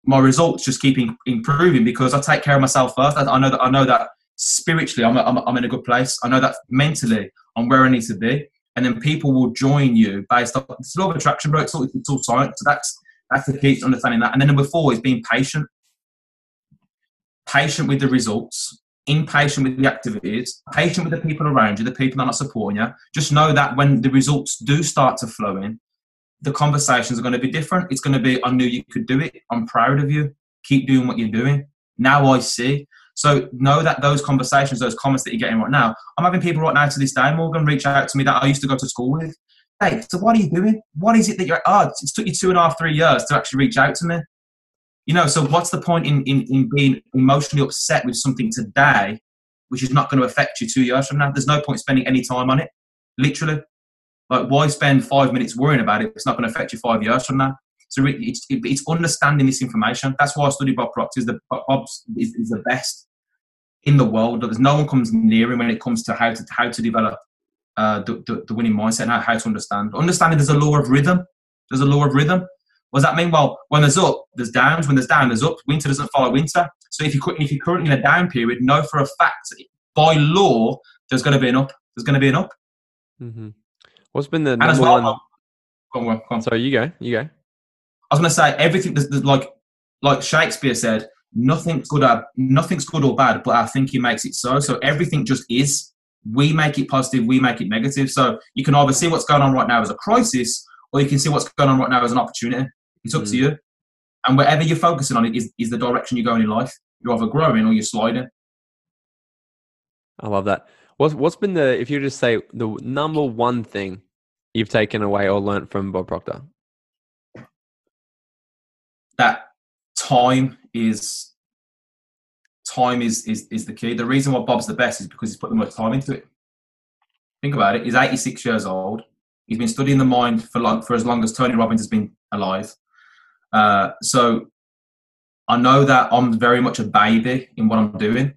my results just keep in, improving because I take care of myself first. I, I know that I know that spiritually I'm, I'm I'm in a good place. I know that mentally I'm where I need to be, and then people will join you based on it's a lot of attraction, bro. It's all it's all science. So that's that's the key to understanding that. And then number four is being patient, patient with the results. Impatient with the activities, patient with the people around you, the people that are not supporting you. Just know that when the results do start to flow in, the conversations are going to be different. It's going to be, I knew you could do it. I'm proud of you. Keep doing what you're doing. Now I see. So know that those conversations, those comments that you're getting right now, I'm having people right now to this day, Morgan, reach out to me that I used to go to school with. Hey, so what are you doing? What is it that you're, oh, it took you two and a half, three years to actually reach out to me. You know, so what's the point in, in, in being emotionally upset with something today, which is not going to affect you two years from now? There's no point spending any time on it, literally. Like, why spend five minutes worrying about it? It's not going to affect you five years from now. So it's, it's understanding this information. That's why I study Bob Proctor. Is the Bob's is, is the best in the world. There's no one comes near him when it comes to how to how to develop uh, the, the the winning mindset and how, how to understand. Understanding there's a law of rhythm. There's a law of rhythm. What does that mean? Well, when there's up, there's downs. When there's down, there's up. Winter doesn't follow winter. So if you're, if you're currently in a down period, know for a fact, by law, there's going to be an up. There's going to be an up. Mm-hmm. What's been the and number as well, one? Go on, go on, go on. Sorry, you go. You go. I was going to say, everything, there's, there's like like Shakespeare said, nothing's good or, nothing's good or bad, but our thinking makes it so. So everything just is. We make it positive, we make it negative. So you can either see what's going on right now as a crisis, or you can see what's going on right now as an opportunity. It's up mm. to you. And wherever you're focusing on it is, is the direction you're going in life. You're either growing or you're sliding. I love that. What's, what's been the, if you just say the number one thing you've taken away or learned from Bob Proctor? That time is... Time is, is is the key. The reason why Bob's the best is because he's put the most time into it. Think about it. He's eighty-six years old. He's been studying the mind for long, for as long as Tony Robbins has been alive. Uh, so I know that I'm very much a baby in what I'm doing.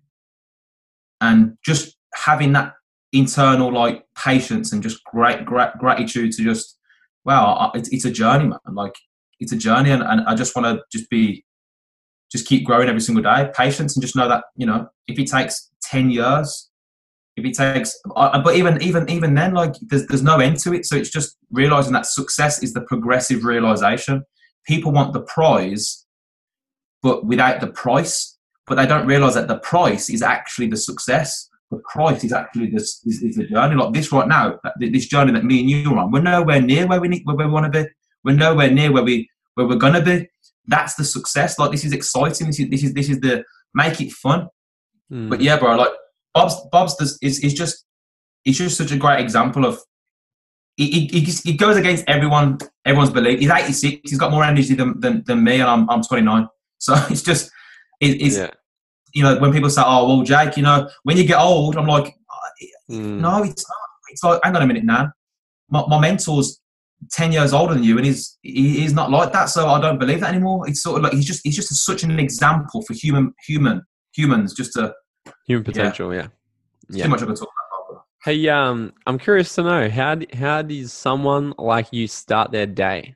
And just having that internal like patience and just great, great gratitude to just, wow, I, it's, it's a journey, man. Like, it's a journey. And, and I just want to just be, just keep growing every single day, patience, and just know that, you know, if it takes ten years, if it takes, I, but even, even, even then, like there's, there's no end to it. So it's just realizing that success is the progressive realization. People want the prize, but without the price, but they don't realize that the price is actually the success. The price is actually this, is, is the journey. Like this right now, this journey that me and you are on, we're nowhere near where we need, where we want to be. We're nowhere near where we, where we're going to be. That's the success. Like, this is exciting. This is this is this is the make it fun. Mm. But yeah, bro. Like Bob's Bob's this is is just it's just such a great example of. It, it, it goes against everyone everyone's belief. He's eighty-six. He's got more energy than than, than me, and I'm I'm twenty-nine. So it's just it, it's yeah. You know, when people say, oh well, Jake, you know, when you get old, I'm like, oh, mm. no, it's not. It's like, hang on a minute now. My, my mentor's ten years older than you, and he's he, he's not like that, so I don't believe that anymore. It's sort of like he's just he's just such an example for human human humans just to human potential. Yeah, yeah. yeah. Too much of a talk about. Hey, um, I'm curious to know how how does someone like you start their day?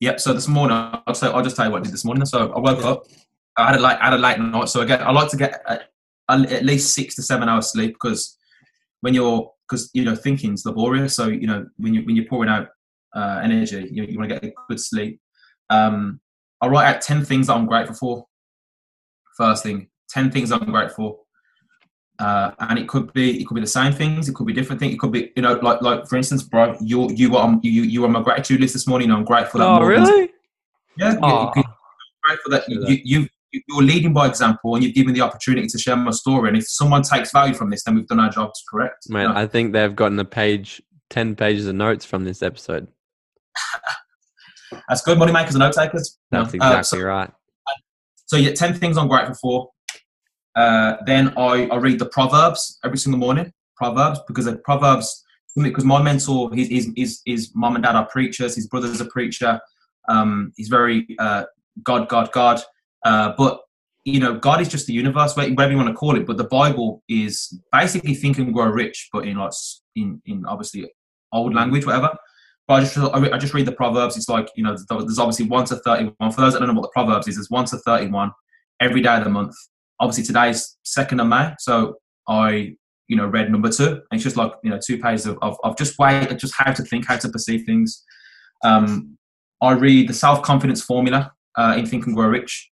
Yep. So this morning, I'll say I'll just tell you what I did this morning. So I woke up. I had a late I had a late night. So again, I like to get a, a, at least six to seven hours sleep because when you're because, you know, thinking's laborious. So, you know, when, you, when you're pouring out uh, energy, you, you want to get a good sleep. Um, I write out ten things that I'm grateful for. First thing, ten things I'm grateful for. Uh, and it could be, it could be the same things. It could be different things. It could be, you know, like, like for instance, bro, you, you were on, you, you were on my gratitude list this morning. I'm grateful. That oh, Morgan's, really? Yeah. You, you, grateful that you, you, you, you're leading by example, and you've given the opportunity to share my story. And if someone takes value from this, then we've done our jobs correct. Man, you know? I think they've gotten a page, ten pages of notes from this episode. That's good, money makers and note takers. That's exactly uh, so, right. So yeah, ten things I'm grateful for. Uh, then I, I read the Proverbs every single morning. Proverbs, because the Proverbs, because my mentor, his, his, his, his mom and dad are preachers. His brother's a preacher. Um, he's very uh, God, God, God. Uh, but, you know, God is just the universe, whatever you want to call it. But the Bible is basically Think and Grow Rich, but in like in, in obviously old language, whatever. But I just I just read the Proverbs. It's like, you know, there's obviously one to thirty-one. For those that don't know what the Proverbs is, there's one to thirty-one every day of the month. Obviously, today's second of May. So I, you know, read number two. And it's just like, you know, two pages of, of, of just way, just how to think, how to perceive things. Um, I read the self-confidence formula uh, in Think and Grow Rich.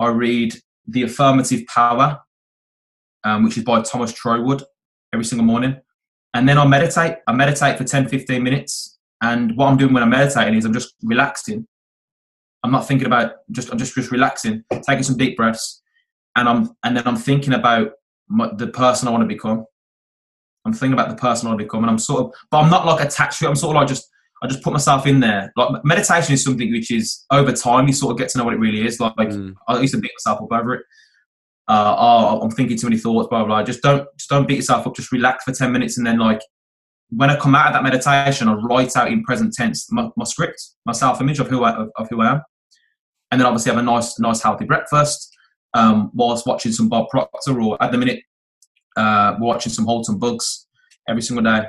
I read The Affirmative Power, um, which is by Thomas Troward, every single morning. And then I meditate. I meditate for ten, fifteen minutes. And what I'm doing when I'm meditating is I'm just relaxing. I'm not thinking about, just I'm just, just relaxing, taking some deep breaths. And I'm and then I'm thinking about my, the person I want to become. I'm thinking about the person I want to become. And I'm sort of, but I'm not like attached to it. I'm sort of like just, I just put myself in there. Like, meditation is something which is over time, you sort of get to know what it really is. Like, like mm. I used to beat myself up over it. Uh, oh, I'm thinking too many thoughts, blah, blah, blah. Just don't, just don't beat yourself up. Just relax for ten minutes. And then like, when I come out of that meditation, I write out in present tense, my, my script, my self-image of who I, of, of who I am. And then obviously have a nice, nice healthy breakfast, um, whilst watching some Bob Proctor, or at the minute, uh, we're watching some Holton Bugs every single day.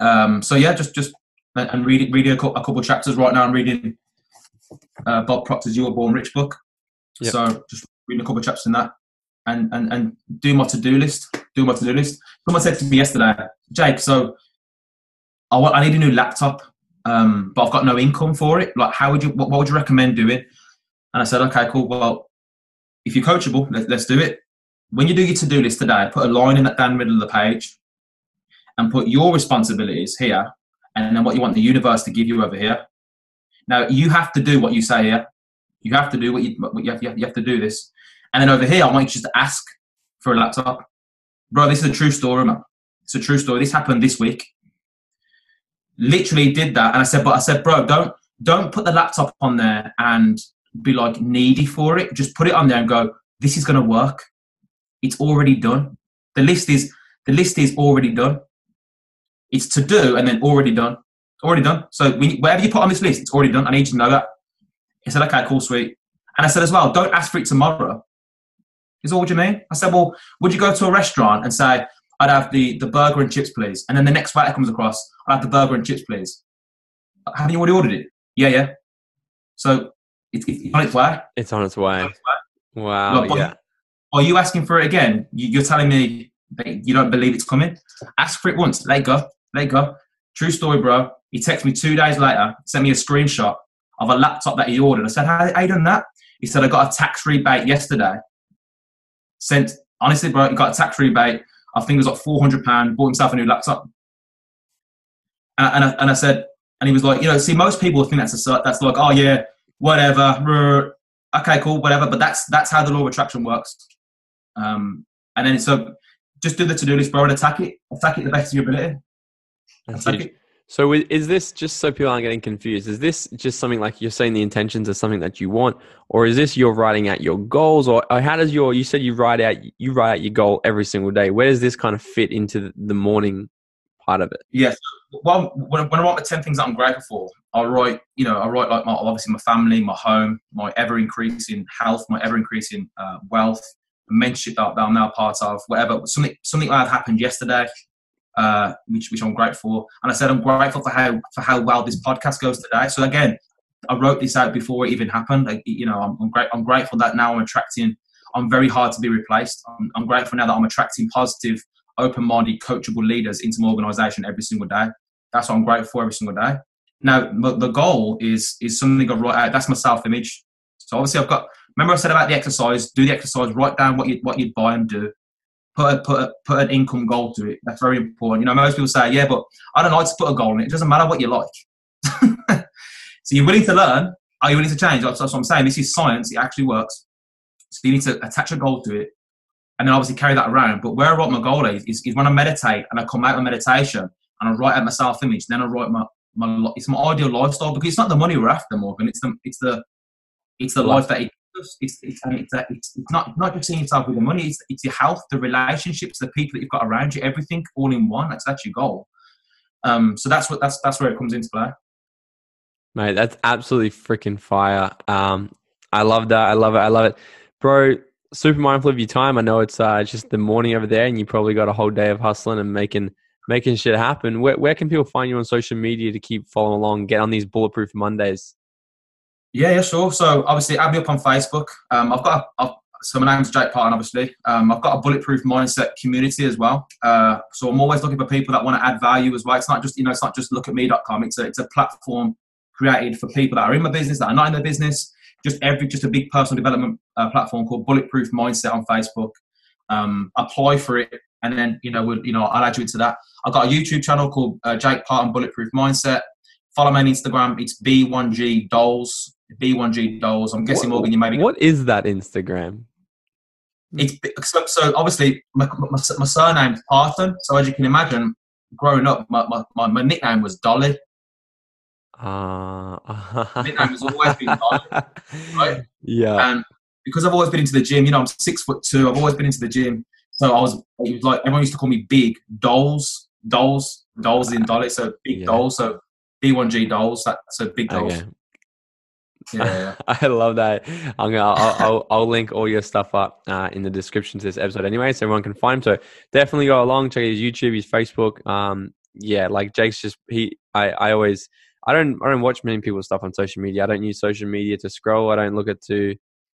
Um, so yeah, just, just, and, and read it, read a, co- a couple of chapters. Right now I'm reading uh, Bob Proctor's You Were Born Rich book. Yep. So just reading a couple of chapters in that and, and, and do my to-do list, do my to-do list. Someone said to me yesterday, Jake, so I want, I need a new laptop, um, but I've got no income for it. Like, how would you, what, what would you recommend doing? And I said, okay, cool. Well, if you're coachable, let, let's do it. When you do your to-do list today, put a line in that down middle of the page and put your responsibilities here and then what you want the universe to give you over here. Now, you have to do what you say here. You have to do what you, what you, have, you, have, you have to do this. And then over here, I want you just to ask for a laptop. Bro, this is a true story, man. It's a true story. This happened this week. Literally did that. And I said, but I said, bro, don't don't put the laptop on there and be like needy for it. Just put it on there and go, this is going to work. It's already done. The list is the list is already done. It's to do and then already done. Already done. So when, whatever you put on this list, it's already done. I need you to know that. He said, okay, cool, sweet. And I said as well, don't ask for it tomorrow. He said, what do you mean? I said, well, would you go to a restaurant and say, I'd have the, the burger and chips, please. And then the next waiter comes across, I'd have the burger and chips, please. Haven't you already ordered it? Yeah, yeah. So it's, it's on its way. It's on its way. It's on its way. Wow, like, yeah. Are you asking for it again? You're telling me that you don't believe it's coming? Ask for it once. Let it go. Let it go. True story, bro. He texted me two days later, sent me a screenshot of a laptop that he ordered. I said, how have you done that? He said, I got a tax rebate yesterday. Sent, honestly, bro, he got a tax rebate. I think it was like four hundred pounds, bought himself a new laptop. And, and, I, and I said, and he was like, you know, see, most people think that's a, that's like, oh, yeah, whatever. Okay, cool, whatever. But that's that's how the law of attraction works. Um, and then so just do the to-do list, bro, and attack it. Attack it the best of your ability. Attack it. So is this, just so people aren't getting confused, is this just something like you're saying the intentions are something that you want, or is this you're writing out your goals, or, or how does your, you said you write out, you write out your goal every single day. Where does this kind of fit into the morning part of it? Yes. Well, when, when I write the ten things that I'm grateful for, I write, you know, I write like my, obviously my family, my home, my ever increasing health, my ever increasing uh, wealth, mentorship that I'm now part of, whatever, something, something that had happened yesterday. Uh, which, which I'm grateful for. And I said, I'm grateful for how for how well this podcast goes today. So again, I wrote this out before it even happened. Like, you know, I'm, I'm, gra- I'm grateful that now I'm attracting, I'm very hard to be replaced. I'm, I'm grateful now that I'm attracting positive, open-minded, coachable leaders into my organisation every single day. That's what I'm grateful for every single day. Now, the, the goal is is something I've wrote out. That's my self-image. So obviously I've got, remember I said about the exercise, do the exercise, write down what you what you'd buy and do. Put a, put a, put an income goal to it. That's very important. You know, most people say, yeah, but I don't like to put a goal in it. It doesn't matter what you like. So you're willing to learn. Are you willing to change? That's what I'm saying. This is science. It actually works. So you need to attach a goal to it and then obviously carry that around. But where I write my goal is, is, is when I meditate and I come out of meditation and I write out my self-image, then I write my, my, it's my ideal lifestyle, because it's not the money we're after, Morgan. It's the, it's the, it's the life that it It's, it's, it's, it's not not just seeing yourself with the money, it's, it's your health, the relationships, the people that you've got around you, everything all in one. That's that's your goal. Um, so that's what that's that's where it comes into play. Mate, that's absolutely freaking fire. Um, I love that. I love it. I love it. Bro, super mindful of your time. I know it's uh, just the morning over there and you probably got a whole day of hustling and making making shit happen. Where, where can people find you on social media to keep following along, get on these Bulletproof Mondays? Yeah, yeah, sure. So obviously add me up on Facebook. Um, I've got, a, I've, so my name's Jake Parton, obviously. Um, I've got a Bulletproof Mindset community as well. Uh, so I'm always looking for people that want to add value as well. It's not just, you know, it's not just look at me dot com. It's a, it's a platform created for people that are in my business, that are not in their business. Just every, just a big personal development uh, platform called Bulletproof Mindset on Facebook. Um, apply for it. And then, you know, we'll, you know, I'll add you into that. I've got a YouTube channel called uh, Jake Parton Bulletproof Mindset. Follow me on Instagram. It's B one G Dolls. B one G Dolls. I'm guessing, what, Morgan, you maybe... What is that Instagram? It's, so, so obviously, my, my, my surname's Parton. So as you can imagine, growing up, my, my, my nickname was Dolly. Uh, my nickname has always been Dolly. Right? Yeah. And because I've always been into the gym, you know, I'm six foot two. I've always been into the gym. So I was, it was like, everyone used to call me Big Dolls. Dolls. Dolls in Dolly. So Big yeah. Dolls. So B one G Dolls. That, so Big Dolls. Okay. Yeah, I love that. I'm gonna, I'll, I'll, I'll link all your stuff up uh, in the description to this episode anyway, so everyone can find him. So definitely go along, check his YouTube, his Facebook, um, yeah, like Jake's just, he, I, I always, I don't, I don't watch many people's stuff on social media. I don't use social media to scroll. I don't look at to,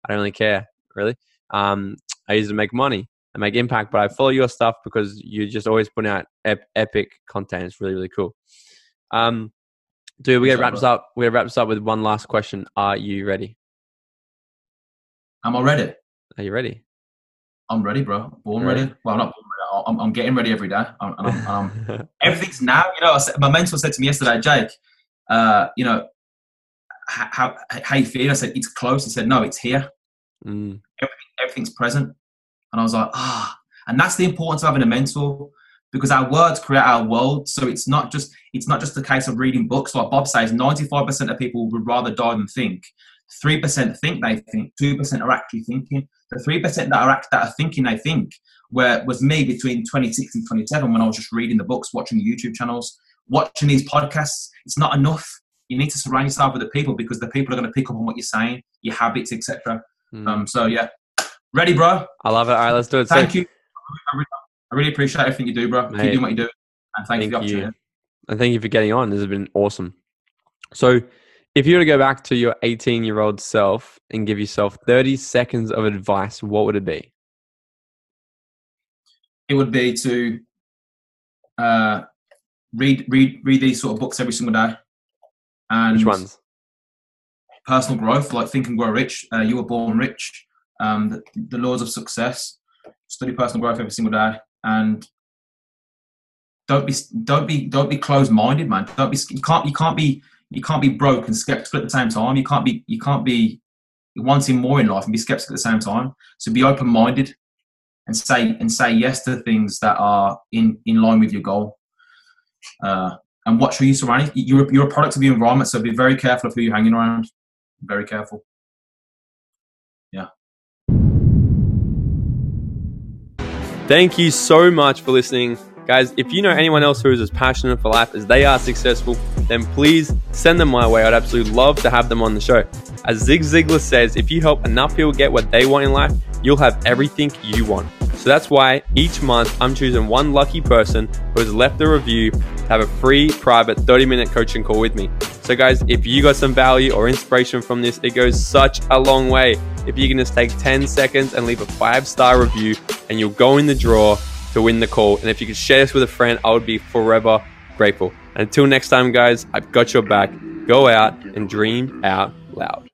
I don't really care really. Um, I use it to make money and make impact, but I follow your stuff because you're just always putting out ep- epic content. It's really, really cool. Um, dude, we're going to wrap this up. We're going to wrap this up with one last question. Are you ready? I'm all ready. Are you ready? I'm ready, bro. Born ready. ready. Well, I'm not born ready. I'm, I'm getting ready every day. I'm, and I'm, I'm, everything's now. You know, my mentor said to me yesterday, Jake, uh, you know, how how you feel? I said, it's close. He said, no, it's here. Mm. Everything, everything's present. And I was like, ah. Oh. And that's the importance of having a mentor, because our words create our world. So it's not just it's not just a case of reading books. Like Bob says, ninety-five percent of people would rather die than think. three percent think they think, two percent are actually thinking. The three percent that are act, that are thinking they think were, was me between twenty-six and twenty-seven when I was just reading the books, watching YouTube channels, watching these podcasts. It's not enough. You need to surround yourself with the people, because the people are going to pick up on what you're saying, your habits, et cetera. Mm. Um, so, yeah. Ready, bro? I love it. All right, let's do it. Thank so, you. I really, I really appreciate everything you do, bro. Mate, keep doing what you do. And thank you for the opportunity. And thank you for getting on. This has been awesome. So, if you were to go back to your eighteen-year-old self and give yourself thirty seconds of advice, what would it be? It would be to uh, read read read these sort of books every single day. And which ones? Personal growth, like Think and Grow Rich, uh, You Were Born Rich, um, the, the Laws of Success. Study personal growth every single day, and don't be don't be don't be closed-minded, man. Don't be you can't you can't be. You can't be broke and skeptical at the same time. You can't be you can't be wanting more in life and be skeptical at the same time. So be open-minded and say and say yes to things that are in, in line with your goal. Uh, and watch who you surround. You're you're a product of your environment, so be very careful of who you're hanging around. Very careful. Yeah. Thank you so much for listening. Guys, if you know anyone else who is as passionate for life as they are successful, then please send them my way. I'd absolutely love to have them on the show. As Zig Ziglar says, if you help enough people get what they want in life, you'll have everything you want. So that's why each month I'm choosing one lucky person who has left a review to have a free, private thirty minute coaching call with me. So guys, if you got some value or inspiration from this, it goes such a long way. If you can just take ten seconds and leave a five star review, and you'll go in the draw to win the call. And if you could share this with a friend, I would be forever grateful. Until next time, guys, I've got your back. Go out and dream out loud.